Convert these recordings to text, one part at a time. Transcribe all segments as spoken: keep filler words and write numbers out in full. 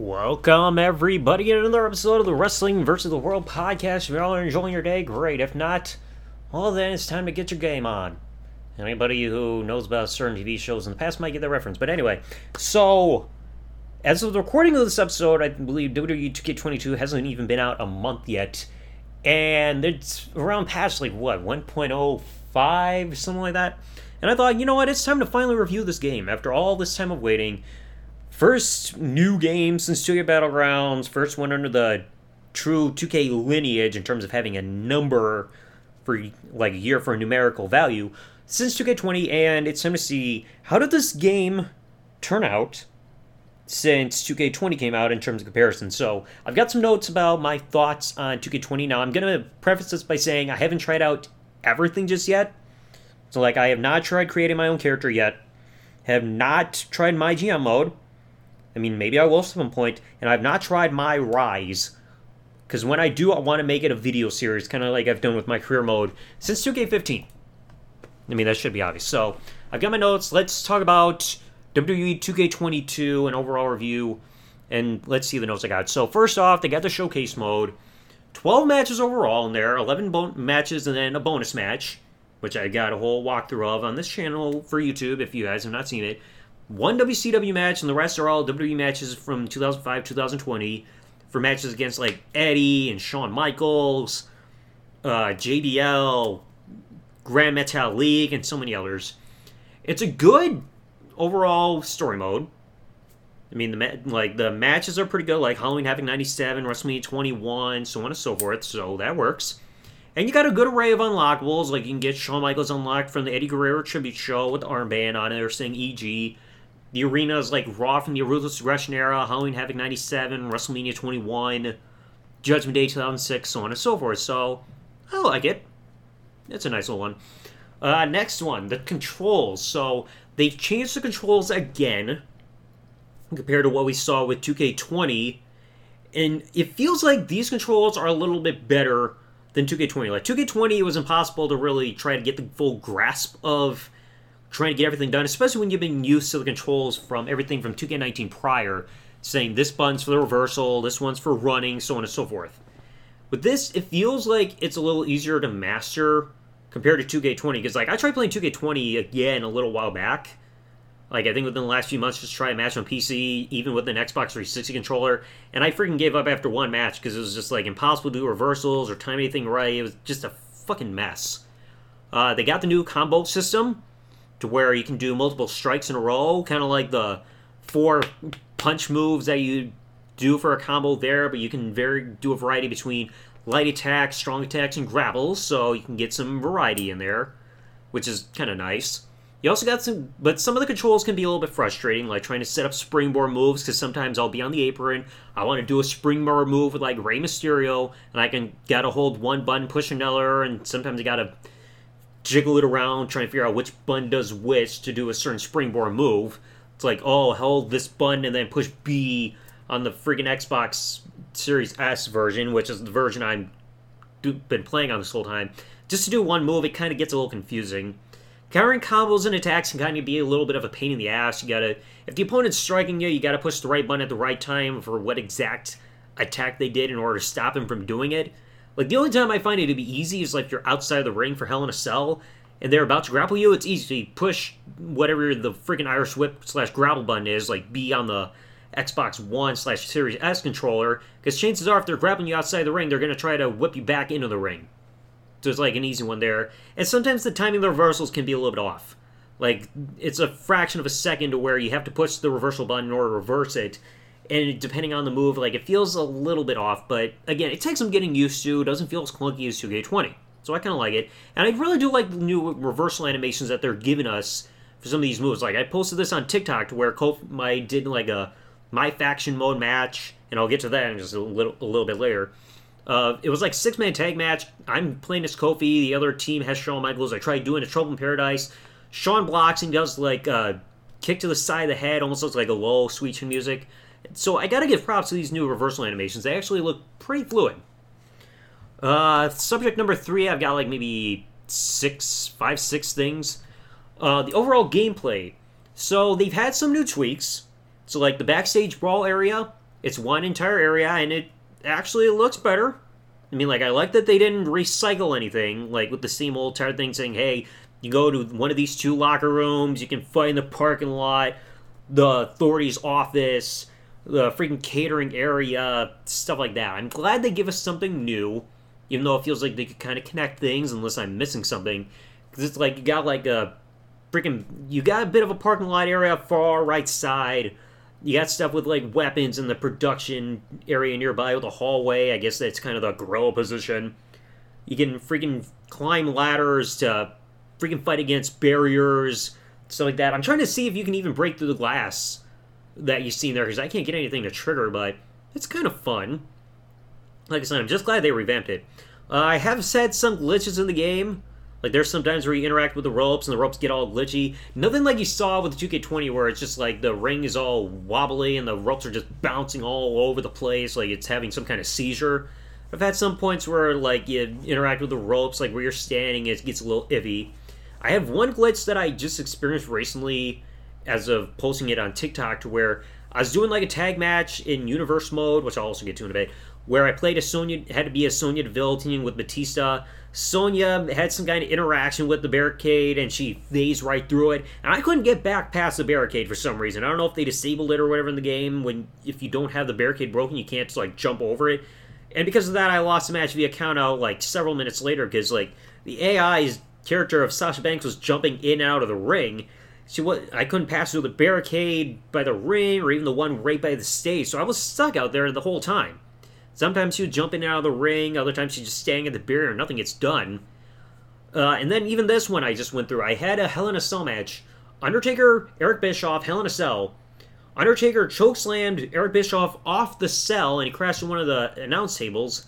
Welcome, everybody, to another episode of the Wrestling versus the World podcast. If y'all are enjoying your day, great. If not, well, then it's time to get your game on. Anybody who knows about certain T V shows in the past might get that reference. But anyway, so as of the recording of this episode, I believe W W E two K twenty-two hasn't even been out a month yet. And it's around past, like, what, one point oh five, something like that? And I thought, you know what, it's time to finally review this game after all this time of waiting. First new game since two K Battlegrounds, first one under the true two K lineage in terms of having a number for, like, a year for a numerical value, since two K twenty, and it's time to see how did this game turn out since two K twenty came out in terms of comparison. So, I've got some notes about my thoughts on two K twenty. Now, I'm going to preface this by saying I haven't tried out everything just yet. So, like, I have not tried creating my own character yet, have not tried my G M mode. I mean, maybe I will at some point, and I've not tried my Rise, because when I do, I want to make it a video series, kind of like I've done with my career mode since two K fifteen. I mean, that should be obvious. So, I've got my notes. Let's talk about W W E two K twenty-two and overall review, and let's see the notes I got. So, first off, they got the Showcase mode. twelve matches overall in there, eleven bon- matches, and then a bonus match, which I got a whole walkthrough of on this channel for YouTube, if you guys have not seen it. One W C W match, and the rest are all W W E matches from two thousand five to twenty twenty for matches against, like, Eddie and Shawn Michaels, uh, J B L, Grand Metal League, and so many others. It's a good overall story mode. I mean, the ma- like the matches are pretty good, like Halloween Havoc ninety-seven, WrestleMania twenty-one, so on and so forth, so that works. And you got a good array of unlockables, like you can get Shawn Michaels unlocked from the Eddie Guerrero tribute show with the armband on there saying E G. The arena is like Raw from the Ruthless Aggression Era, Halloween Havoc ninety-seven, WrestleMania twenty-one, Judgment Day two thousand six, so on and so forth. So, I like it. It's a nice little one. Uh, next one, the controls. So, they've changed the controls again compared to what we saw with two K twenty. And it feels like these controls are a little bit better than two K twenty. Like, two K twenty, it was impossible to really try to get the full grasp of trying to get everything done, especially when you've been used to the controls from everything from two K nineteen prior, saying this button's for the reversal, this one's for running, so on and so forth. With this, it feels like it's a little easier to master compared to two K twenty, because, like, I tried playing two K twenty again a little while back. Like, I think within the last few months, just try a match on P C, even with an Xbox three sixty controller, and I freaking gave up after one match, because it was just, like, impossible to do reversals or time anything right. It was just a fucking mess. Uh, they got the new combo system, to where you can do multiple strikes in a row, kind of like the four punch moves that you do for a combo there, but you can very do a variety between light attacks, strong attacks, and grapples, so you can get some variety in there, which is kind of nice. You also got some, but some of the controls can be a little bit frustrating, like trying to set up springboard moves, because sometimes I'll be on the apron, I want to do a springboard move with, like, Rey Mysterio, and I can gotta hold one button, push another, and sometimes I gotta jiggle it around, trying to figure out which button does which to do a certain springboard move. It's like, oh, hold this button and then push B on the freaking Xbox Series S version, which is the version I've been playing on this whole time. Just to do one move, it kind of gets a little confusing. Countering combos and attacks can kind of be a little bit of a pain in the ass. You gotta, if the opponent's striking you, you gotta push the right button at the right time for what exact attack they did in order to stop him from doing it. Like, the only time I find it to be easy is, like, you're outside of the ring for Hell in a Cell, and they're about to grapple you. It's easy to push whatever the freaking Irish whip slash grapple button is, like B on the Xbox One slash Series S controller, because chances are if they're grappling you outside the ring, they're going to try to whip you back into the ring. So it's, like, an easy one there. And sometimes the timing of the reversals can be a little bit off. Like, it's a fraction of a second to where you have to push the reversal button in order to reverse it. And depending on the move, like, it feels a little bit off, but again, it takes some getting used to. It doesn't feel as clunky as two K twenty, so I kind of like it. And I really do like the new reversal animations that they're giving us for some of these moves. Like, I posted this on TikTok to where Kofi I did, like, a my faction mode match, and I'll get to that in just a little a little bit later. Uh, it was like six-man tag match. I'm playing as Kofi. The other team has Shawn Michaels. I tried doing a Trouble in Paradise. Shawn blocks and does, like, a kick to the side of the head. Almost looks like a low sweet chin music. So I gotta give props to these new reversal animations. They actually look pretty fluid. Uh, subject number three, I've got like maybe six, five, six things. Uh, the overall gameplay. So they've had some new tweaks. So like the backstage brawl area It's one entire area, and it actually looks better. I mean, like, I like that they didn't recycle anything, like, with the same old tired thing saying, hey, you go to one of these two locker rooms, you can fight in the parking lot, the authority's office, the freaking catering area, stuff like that. I'm glad they give us something new, even though it feels like they could kind of connect things, unless I'm missing something. Because it's like, you got, like, a freaking, you got a bit of a parking lot area, far right side. You got stuff with, like, weapons in the production area nearby with a hallway. I guess that's kind of the gorilla position. You can freaking climb ladders to freaking fight against barriers, stuff like that. I'm trying to see if you can even break through the glass that you see in there, because I can't get anything to trigger, but it's kind of fun. Like I said, I'm just glad they revamped it. Uh, I have said some glitches in the game. Like, there's sometimes where you interact with the ropes and the ropes get all glitchy. Nothing like you saw with two K twenty where it's just like the ring is all wobbly and the ropes are just bouncing all over the place, like it's having some kind of seizure. I've had some points where, like, you interact with the ropes, like where you're standing, it gets a little iffy. I have one glitch that I just experienced recently as of posting it on TikTok, to where I was doing, like, a tag match in universe mode, which I'll also get to in a bit, where I played a Sonya, had to be a Sonya DeVille team with Batista. Sonya had some kind of interaction with the barricade, and she phased right through it. And I couldn't get back past the barricade for some reason. I don't know if they disabled it or whatever in the game. When if you don't have the barricade broken, you can't just, like, jump over it. And because of that, I lost the match via countout, like, several minutes later, because, like, the A I's character of Sasha Banks was jumping in and out of the ring. She was, I couldn't pass through the barricade by the ring or even the one right by the stage, so I was stuck out there the whole time. Sometimes she would jump in and out of the ring. Other times she's just standing at the barrier and nothing gets done. Uh, and then even this one I just went through. I had a Hell in a Cell match. Undertaker, Eric Bischoff, Hell in a Cell. Undertaker chokeslammed Eric Bischoff off the cell and he crashed in one of the announce tables.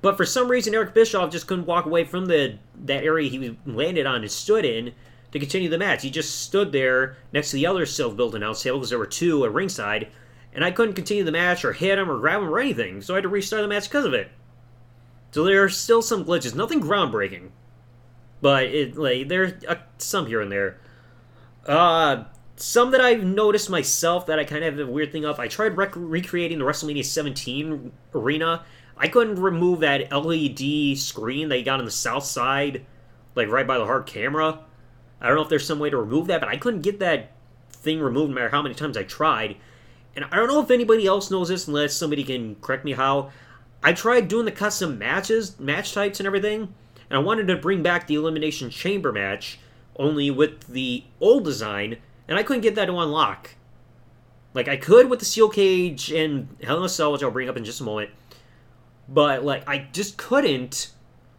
But for some reason, Eric Bischoff just couldn't walk away from the that area he landed on and stood in to continue the match. He just stood there next to the other self-built announce table because there were two at ringside. And I couldn't continue the match or hit him or grab him or anything, so I had to restart the match because of it. So there are still some glitches, nothing groundbreaking, but it, like, there's uh, some here and there. Uh, some that I've noticed myself that I kind of have a weird thing of. I tried rec- recreating the WrestleMania seventeen arena. I couldn't remove that L E D screen that you got on the south side, like right by the hard camera. I don't know if there's some way to remove that, but I couldn't get that thing removed no matter how many times I tried. And I don't know if anybody else knows this, unless somebody can correct me how. I tried doing the custom matches, match types and everything, and I wanted to bring back the Elimination Chamber match, only with the old design, and I couldn't get that to unlock. Like, I could with the Steel Cage and Hell in a Cell, which I'll bring up in just a moment, but, like, I just couldn't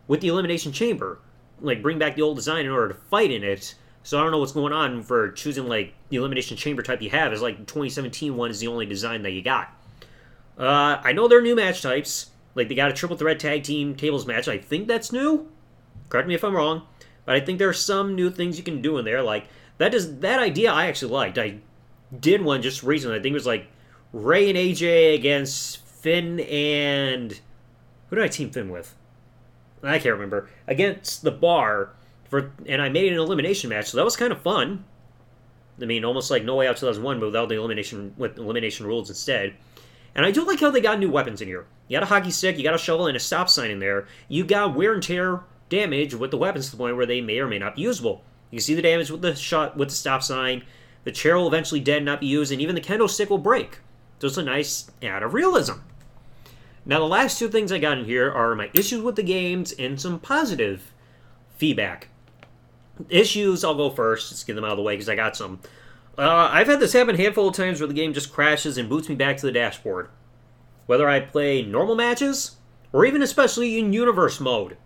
with the Elimination Chamber. Like, bring back the old design in order to fight in it. So I don't know what's going on for choosing, like, the Elimination Chamber type you have. Is like, twenty seventeen one is the only design that you got. Uh, I know there are new match types. Like, they got a triple threat tag team tables match. I think that's new. Correct me if I'm wrong. But I think there are some new things you can do in there. Like, that is that idea I actually liked. I did one just recently. I think it was, like, Rey and A J against Finn and... Who did I team Finn with? I can't remember. Against the Bar... For, and I made an elimination match, so that was kind of fun. I mean, almost like No Way Out two thousand one, but without the elimination, with elimination rules instead. And I do like how they got new weapons in here. You got a hockey stick, you got a shovel, and a stop sign in there. You got wear and tear damage with the weapons to the point where they may or may not be usable. You can see the damage with the shot, with the stop sign. The chair will eventually dead and not be used, and even the kendo stick will break. So it's a nice add of realism. Now, the last two things I got in here are my issues with the games and some positive feedback. Issues, I'll go first. Let's get them out of the way because I got some. Uh, I've had this happen a handful of times where the game just crashes and boots me back to the dashboard. Whether I play normal matches or even especially in universe mode.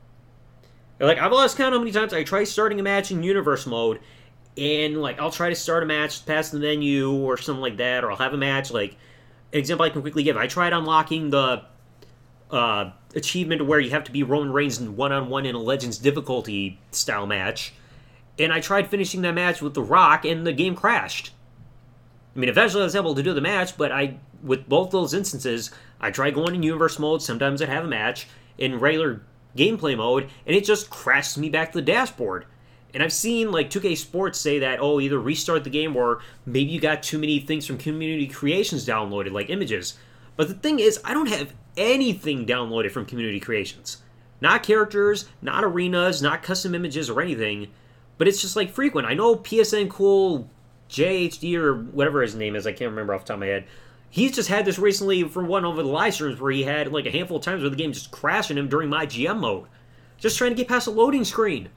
Like, I've lost count how many times I try starting a match in universe mode and, like, I'll try to start a match past the menu or something like that, or I'll have a match. Like, an example I can quickly give. I tried unlocking the uh, achievement where you have to be Roman Reigns in one-on-one in a Legends difficulty style match. And I tried finishing that match with The Rock, and the game crashed. I mean, eventually I was able to do the match, but I, with both those instances, I tried going in universe mode, sometimes I'd have a match, in regular gameplay mode, and it just crashed me back to the dashboard. And I've seen, like, two K Sports say that, oh, either restart the game, or maybe you got too many things from community creations downloaded, like images. But the thing is, I don't have anything downloaded from Community Creations. Not characters, not arenas, not custom images or anything. But it's just like frequent. I know P S N Cool, J H D or whatever his name is, I can't remember off the top of my head. He's just had this recently for one over the live streams where he had like a handful of times where the game just crashing him during my G M mode. Just trying to get past the loading screen.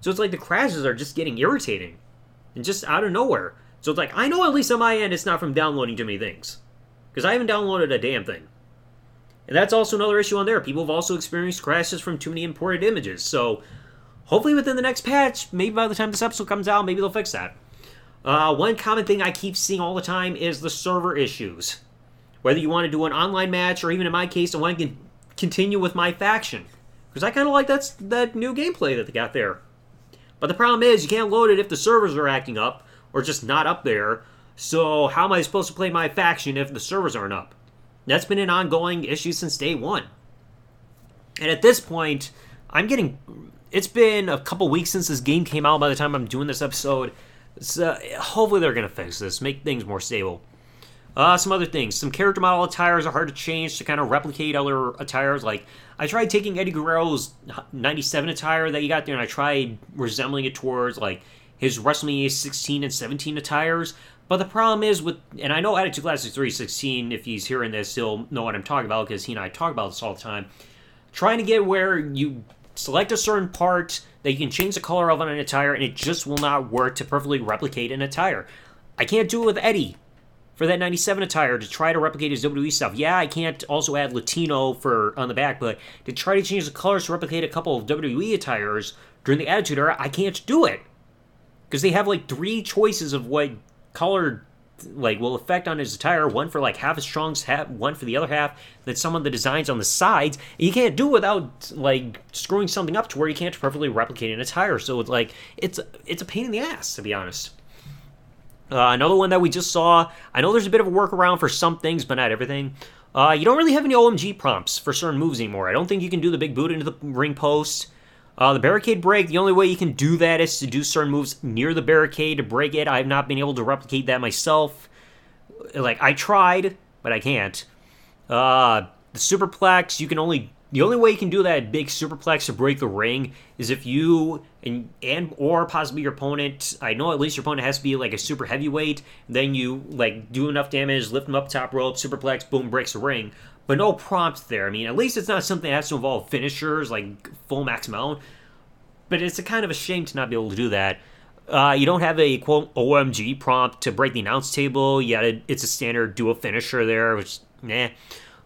So it's like the crashes are just getting irritating. And just out of nowhere. So it's like, I know at least on my end it's not from downloading too many things. Because I haven't downloaded a damn thing. And that's also another issue on there. People have also experienced crashes from too many imported images. So hopefully within the next patch, maybe by the time this episode comes out, maybe they'll fix that. Uh, one common thing I keep seeing all the time is the server issues. Whether you want to do an online match or even in my case, I want to continue with my faction. Because I kind of like that's that new gameplay that they got there. But the problem is you can't load it if the servers are acting up or just not up there. So how am I supposed to play my faction if the servers aren't up? That's been an ongoing issue since day one. And at this point, I'm getting... It's been a couple weeks since this game came out by the time I'm doing this episode. So hopefully they're going to fix this, make things more stable. Uh, some other things. Some character model attires are hard to change to kind of replicate other attires. Like, I tried taking Eddie Guerrero's ninety-seven attire that he got there, and I tried resembling it towards, like, his WrestleMania sixteen and seventeen attires. But the problem is with, and I know Attitude Classic three sixteen, if he's hearing this, he'll know what I'm talking about because he and I talk about this all the time. Trying to get where you select a certain part that you can change the color of on an attire, and it just will not work to perfectly replicate an attire. I can't do it with Eddie for that ninety-seven attire to try to replicate his W W E stuff. Yeah, I can't also add Latino for on the back, but to try to change the colors to replicate a couple of W W E attires during the Attitude Era, I can't do it. Because they have like three choices of what color like will affect on his attire, one for like half his trunks, half, one for the other half, then some of the designs on the sides. You can't do it without like screwing something up to where you can't perfectly replicate an attire. So it's like it's it's a pain in the ass, to be honest. Uh, another one that we just saw, I know there's a bit of a workaround for some things but not everything. Uh, you don't really have any O M G prompts for certain moves anymore. I don't think you can do the big boot into the ring post. Uh, the barricade break, the only way you can do that is to do certain moves near the barricade to break it. I've not been able to replicate that myself. Like, I tried, but I can't. Uh, the superplex, you can only... The only way you can do that big superplex to break the ring is if you and, and or possibly your opponent, I know at least your opponent has to be like a super heavyweight, then you like do enough damage, lift them up top rope, superplex, boom, breaks the ring. But no prompts there. I mean, at least it's not something that has to involve finishers, like full max mount. But it's a kind of a shame to not be able to do that. Uh, you don't have a, quote, O M G prompt to break the announce table. Yet it's a standard do a finisher there, which, nah.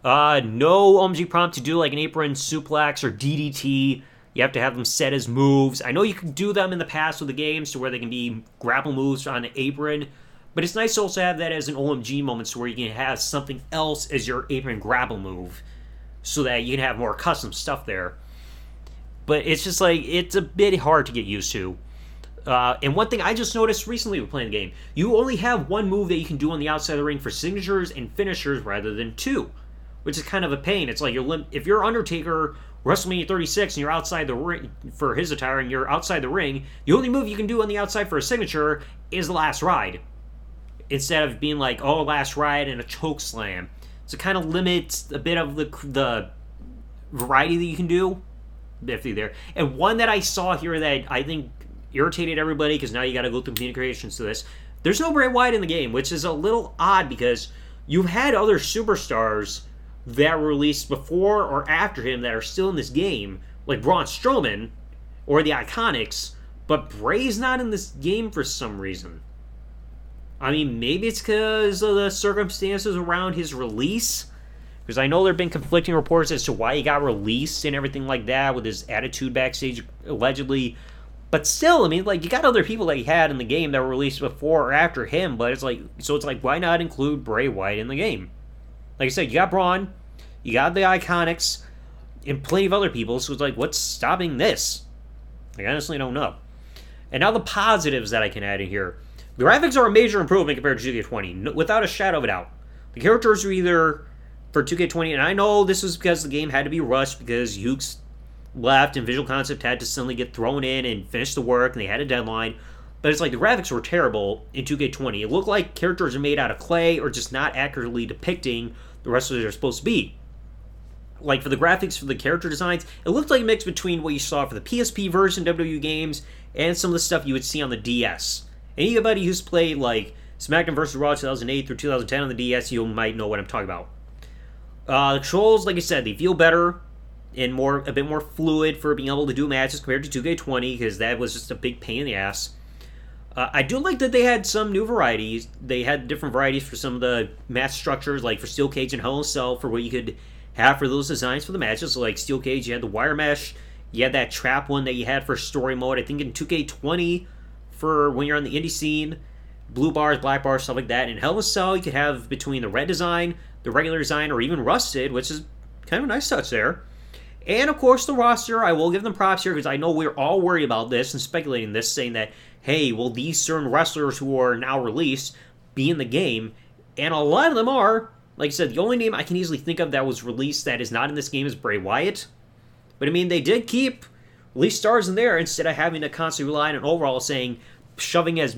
Uh, no O M G prompt to do like an apron suplex or D D T. You have to have them set as moves. I know you can do them in the past with the games to where they can be grapple moves on the apron. But it's nice to also have that as an O M G moment so where you can have something else as your apron grapple move so that you can have more custom stuff there. But it's just like, it's a bit hard to get used to. Uh, and one thing I just noticed recently with playing the game, you only have one move that you can do on the outside of the ring for signatures and finishers rather than two, which is kind of a pain. It's like, you're lim- if you're Undertaker, WrestleMania thirty-six, and you're outside the ring for his attire, and you're outside the ring, the only move you can do on the outside for a signature is the last ride. Instead of being like, oh, last ride and a choke slam. So it kind of limits a bit of the the variety that you can do. Biffy there. And one that I saw here that I think irritated everybody, because now you got to go through communications to this. There's no Bray Wyatt in the game, which is a little odd because you've had other superstars that were released before or after him that are still in this game, like Braun Strowman or the Iconics, but Bray's not in this game for some reason. I mean, maybe it's because of the circumstances around his release. Because I know there have been conflicting reports as to why he got released and everything like that with his attitude backstage, allegedly. But still, I mean, like, you got other people that he had in the game that were released before or after him. But it's like, so it's like, why not include Bray Wyatt in the game? Like I said, you got Braun, you got the Iconics, and plenty of other people. So it's like, what's stopping this? I honestly don't know. And now the positives that I can add in here. The graphics are a major improvement compared to two K twenty, without a shadow of a doubt. The characters are either for two K twenty, and I know this was because the game had to be rushed because Hughes left and Visual Concept had to suddenly get thrown in and finish the work, and they had a deadline. But it's like the graphics were terrible in two K twenty. It looked like characters are made out of clay or just not accurately depicting the wrestlers they're supposed to be. Like, for the graphics, for the character designs, it looked like a mix between what you saw for the P S P version of W W E games and some of the stuff you would see on the D S. Anybody who's played, like, SmackDown versus. Raw two thousand eight through two thousand ten on the D S, you might know what I'm talking about. Uh, the controls, like I said, they feel better and more a bit more fluid for being able to do matches compared to two K twenty, because that was just a big pain in the ass. Uh, I do like that they had some new varieties. They had different varieties for some of the match structures, like for Steel Cage and Hell in a Cell, for what you could have for those designs for the matches. So like Steel Cage, you had the wire mesh, you had that trap one that you had for story mode, I think in two K twenty, for when you're on the indie scene, blue bars, black bars, stuff like that. In Hell in a Cell, you could have between the red design, the regular design, or even rusted, which is kind of a nice touch there. And of course the roster, I will give them props here, because I know we're all worried about this and speculating this, saying that, hey, will these certain wrestlers who are now released be in the game? And a lot of them are. Like I said, the only name I can easily think of that was released that is not in this game is Bray Wyatt. But, I mean, they did keep release stars in there instead of having to constantly rely on an overall saying, shoving as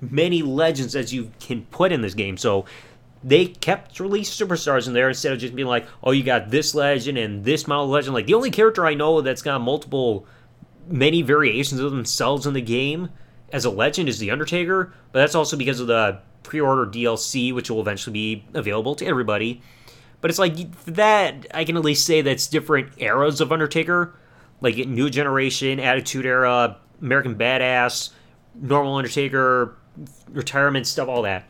many legends as you can put in this game. So they kept release superstars in there instead of just being like, oh, you got this legend and this model legend. Like, the only character I know that's got multiple, many variations of themselves in the game as a legend is The Undertaker. But that's also because of the pre-order D L C, which will eventually be available to everybody. But it's like, for that, I can at least say that's different eras of Undertaker, like New Generation, Attitude Era, American Badass, normal Undertaker, retirement stuff, all that.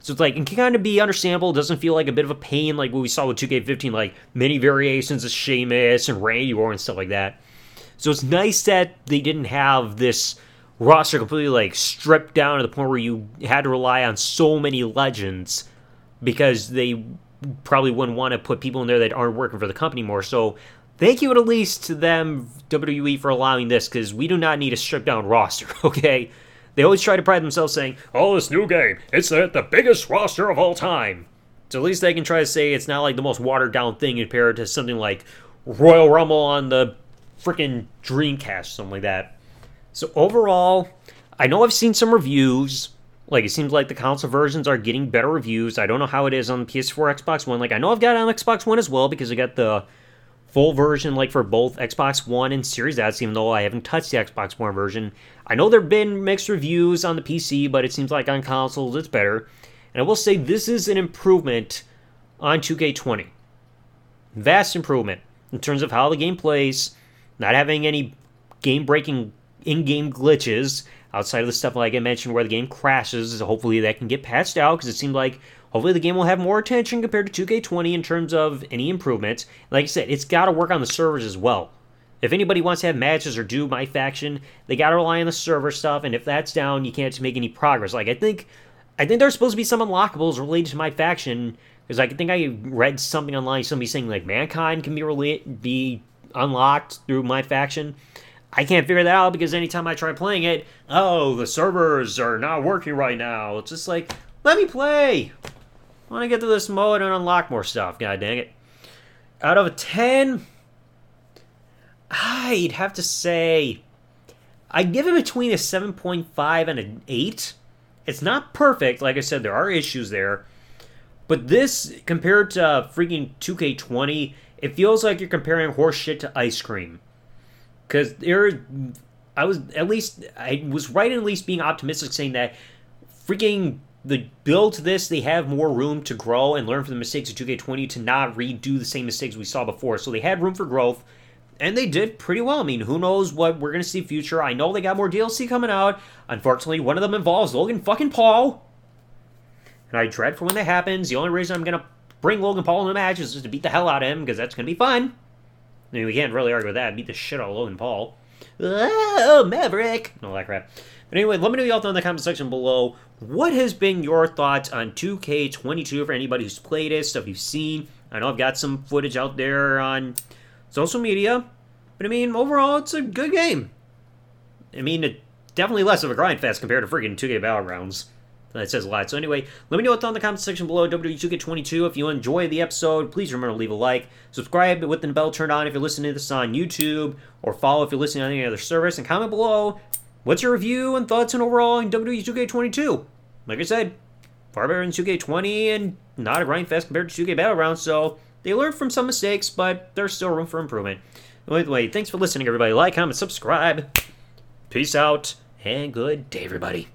So it's like, it can kind of be understandable. It doesn't feel like a bit of a pain like what we saw with two K fifteen, like many variations of Sheamus and Randy Orton and stuff like that. So it's nice that they didn't have this roster completely like stripped down to the point where you had to rely on so many legends, because they probably wouldn't want to put people in there that aren't working for the company more. So thank you at least to them, W W E, for allowing this, because we do not need a stripped down roster, okay? They always try to pride themselves saying, oh, this new game, it's the, the biggest roster of all time. So at least they can try to say it's not like the most watered down thing compared to something like Royal Rumble on the freaking Dreamcast, something like that. So overall, I know I've seen some reviews. Like, it seems like the console versions are getting better reviews. I don't know how it is on P S four, Xbox One. Like, I know I've got it on Xbox One as well, because I got the full version, like, for both Xbox One and Series S, even though I haven't touched the Xbox One version. I know there have been mixed reviews on the P C, but it seems like on consoles it's better. And I will say this is an improvement on two K twenty. Vast improvement in terms of how the game plays, not having any game-breaking in-game glitches, outside of the stuff like I mentioned where the game crashes. Hopefully that can get patched out, because it seemed like hopefully the game will have more attention compared to two K twenty in terms of any improvements. Like I said, it's got to work on the servers as well. If anybody wants to have matches or do my faction, they got to rely on the server stuff, and if that's down, you can't make any progress. Like, I think I think there's supposed to be some unlockables related to my faction, because I think I read something online, somebody saying like Mankind can be rela- be unlocked through my faction. I can't figure that out, because anytime I try playing it, oh, the servers are not working right now. It's just like, let me play. I want to get to this mode and unlock more stuff. God dang it. Out of ten, I'd have to say I'd give it between a seven point five and an eight. It's not perfect. Like I said, there are issues there. But this, compared to freaking two K twenty, it feels like you're comparing horse shit to ice cream. Because there, I was at least, I was right in at least being optimistic, saying that freaking the build to this, they have more room to grow and learn from the mistakes of two K twenty to not redo the same mistakes we saw before. So they had room for growth, and they did pretty well. I mean, who knows what we're going to see in the future. I know they got more D L C coming out. Unfortunately, one of them involves Logan fucking Paul. And I dread for when that happens. The only reason I'm going to bring Logan Paul in the match is just to beat the hell out of him, because that's going to be fun. I mean, we can't really argue with that. Beat the shit out of Logan Paul. Oh, Maverick. All that crap. But anyway, let me know y'all in the comment section below. What has been your thoughts on two K twenty-two for anybody who's played it, stuff you've seen? I know I've got some footage out there on social media. But I mean, overall, it's a good game. I mean, it's definitely less of a grind fest compared to freaking two K Battlegrounds. That says a lot. So anyway, let me know what's on the comment section below. W W E two K twenty-two. If you enjoy the episode, please remember to leave a like, subscribe with the bell turned on if you're listening to this on YouTube, or follow if you're listening on any other service, and comment below what's your review and thoughts on overall in W W E two K twenty-two? Like I said, far better than two K twenty and not a grind fest compared to two K Battlegrounds, so they learned from some mistakes, but there's still room for improvement. Anyway, thanks for listening, everybody. Like, comment, subscribe. Peace out, and good day, everybody.